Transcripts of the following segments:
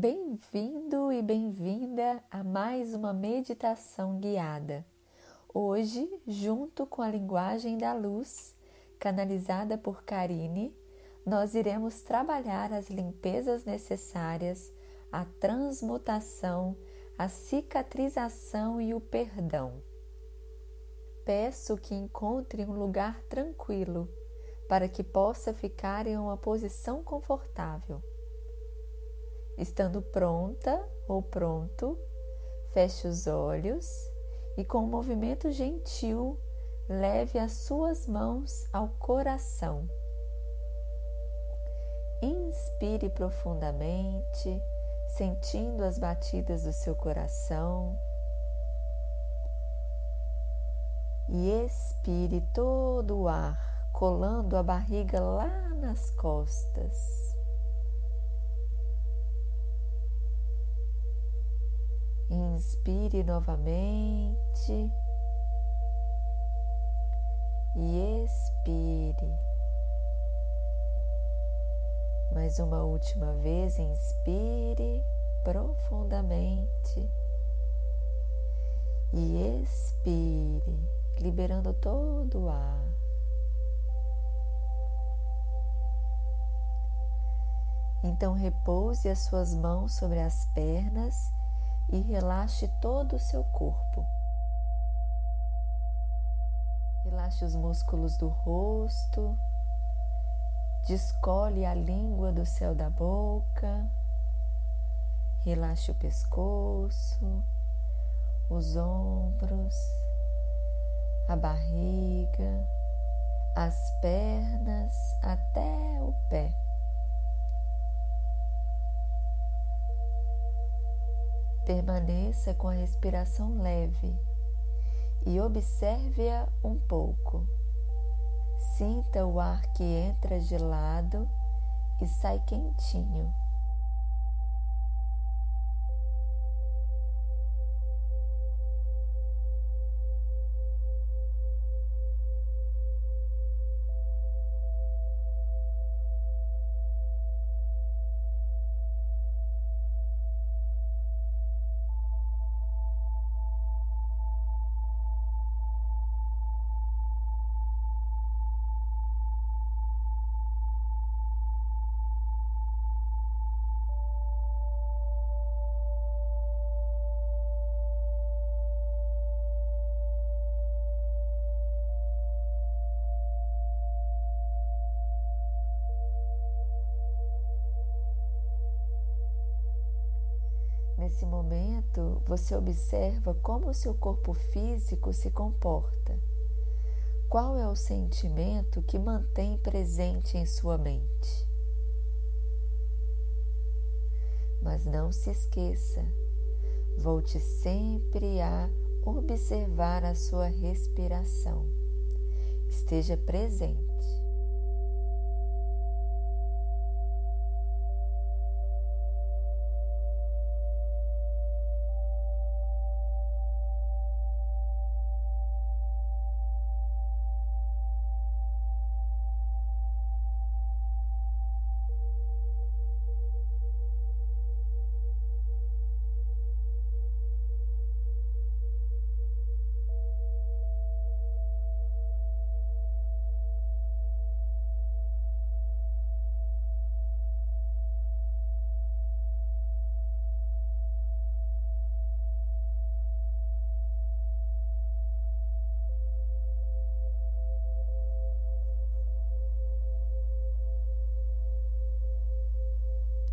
Bem-vindo e bem-vinda a mais uma meditação guiada. Hoje, junto com a linguagem da luz, canalizada por Karine, nós iremos trabalhar as limpezas necessárias, a transmutação, a cicatrização e o perdão. Peço que encontre um lugar tranquilo para que possa ficar em uma posição confortável. Estando pronta ou pronto, feche os olhos e com um movimento gentil, leve as suas mãos ao coração. Inspire profundamente, sentindo as batidas do seu coração. E expire todo o ar, colando a barriga lá nas costas. Inspire novamente e expire. Mais uma última vez, inspire profundamente e expire, liberando todo o ar. Então repouse as suas mãos sobre as pernas e relaxe todo o seu corpo. Relaxe os músculos do rosto, descole a língua do céu da boca, relaxe o pescoço, os ombros, a barriga, as pernas até o pé. Permaneça com a respiração leve e observe-a um pouco. Sinta o ar que entra gelado e sai quentinho. Nesse momento, você observa como o seu corpo físico se comporta. Qual é o sentimento que mantém presente em sua mente? Mas não se esqueça, volte sempre a observar a sua respiração. Esteja presente.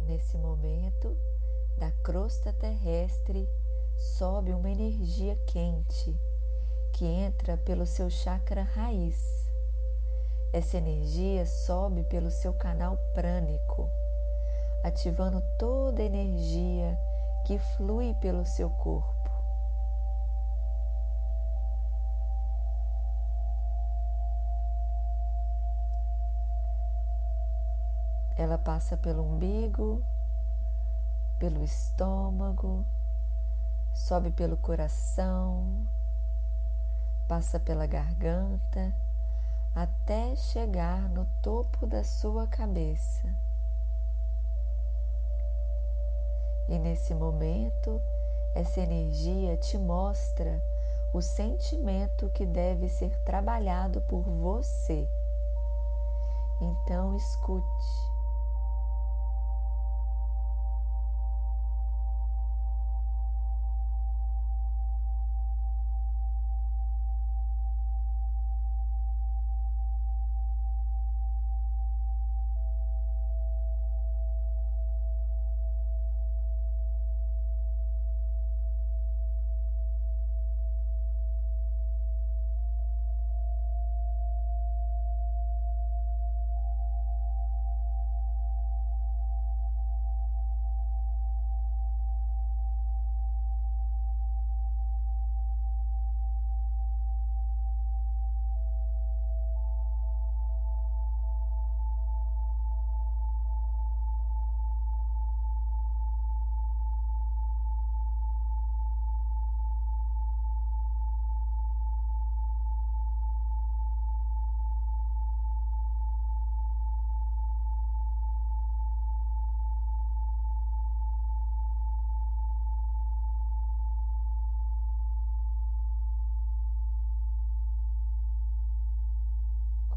Nesse momento, da crosta terrestre sobe uma energia quente que entra pelo seu chakra raiz. Essa energia sobe pelo seu canal prânico, ativando toda a energia que flui pelo seu corpo. Ela passa pelo umbigo, pelo estômago, sobe pelo coração, passa pela garganta, até chegar no topo da sua cabeça. E nesse momento, essa energia te mostra o sentimento que deve ser trabalhado por você. Então, escute.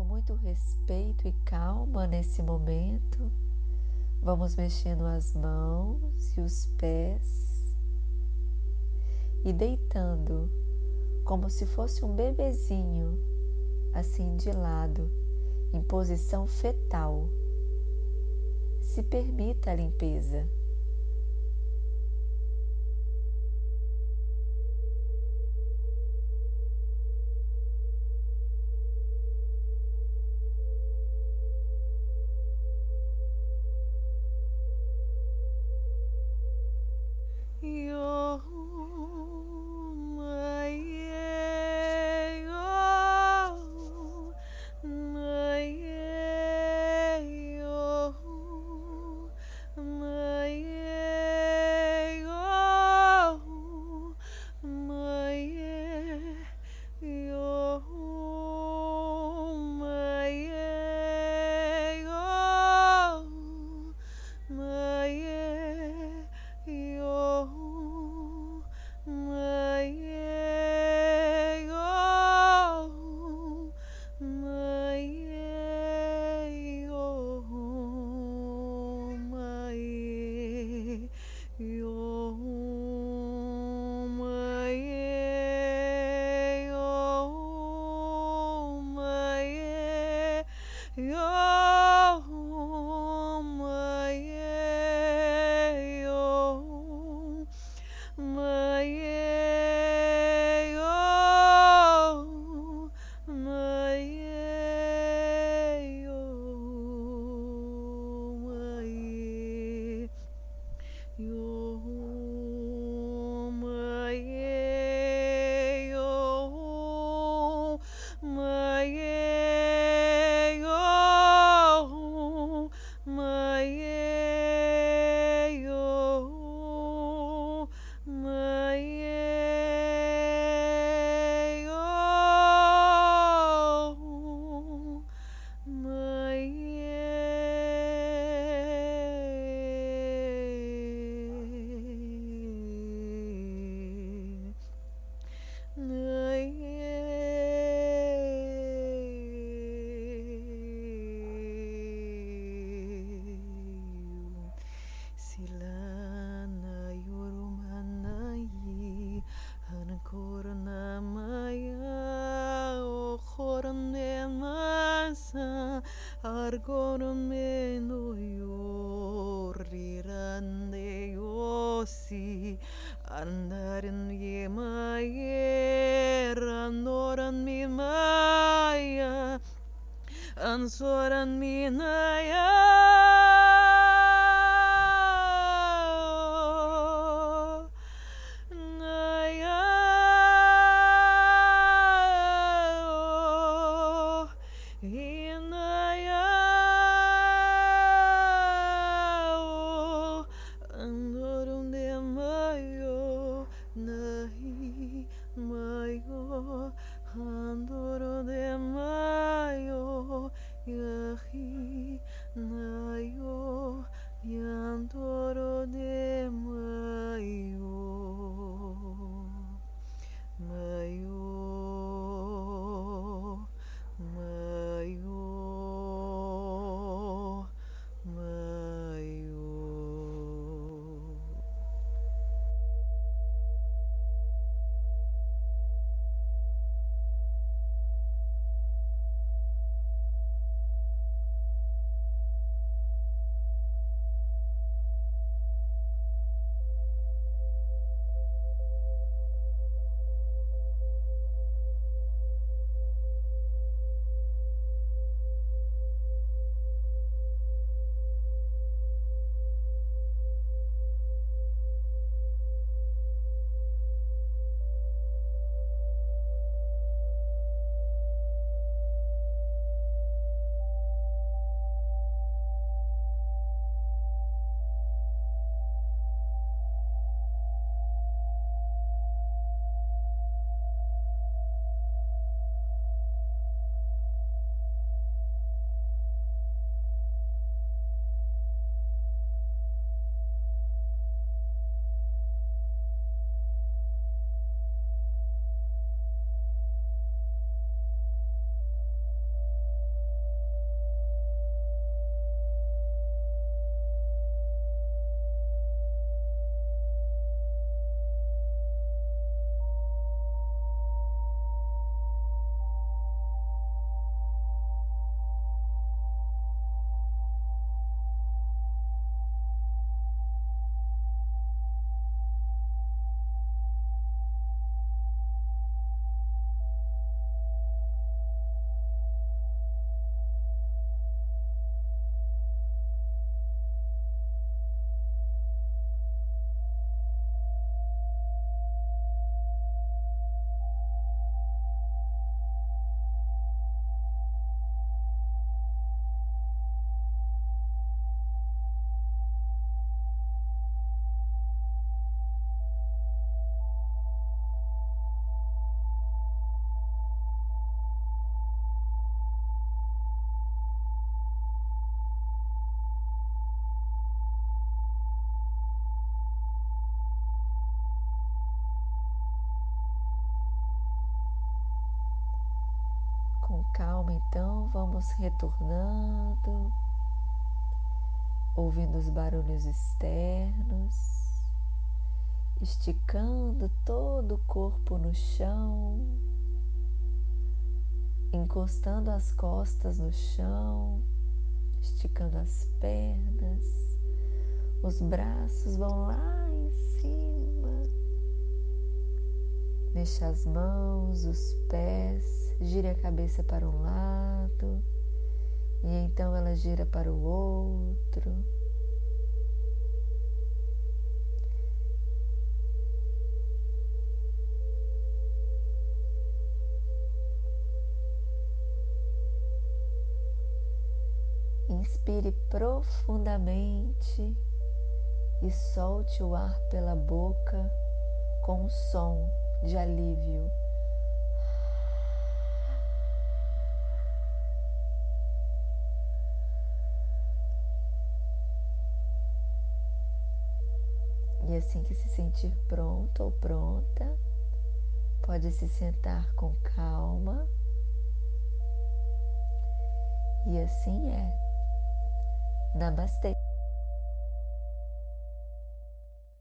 Muito respeito e calma nesse momento, vamos mexendo as mãos e os pés e deitando como se fosse um bebezinho, assim de lado, em posição fetal. Se permita a limpeza. Com calma, então, vamos retornando, ouvindo os barulhos externos, esticando todo o corpo no chão, encostando as costas no chão, esticando as pernas, os braços vão lá em cima, mexa as mãos, os pés, gire a cabeça para um lado e então ela gira para o outro. Inspire profundamente e solte o ar pela boca com um som de alívio. E assim que se sentir pronto ou pronta, pode se sentar com calma. E assim é. Namastê.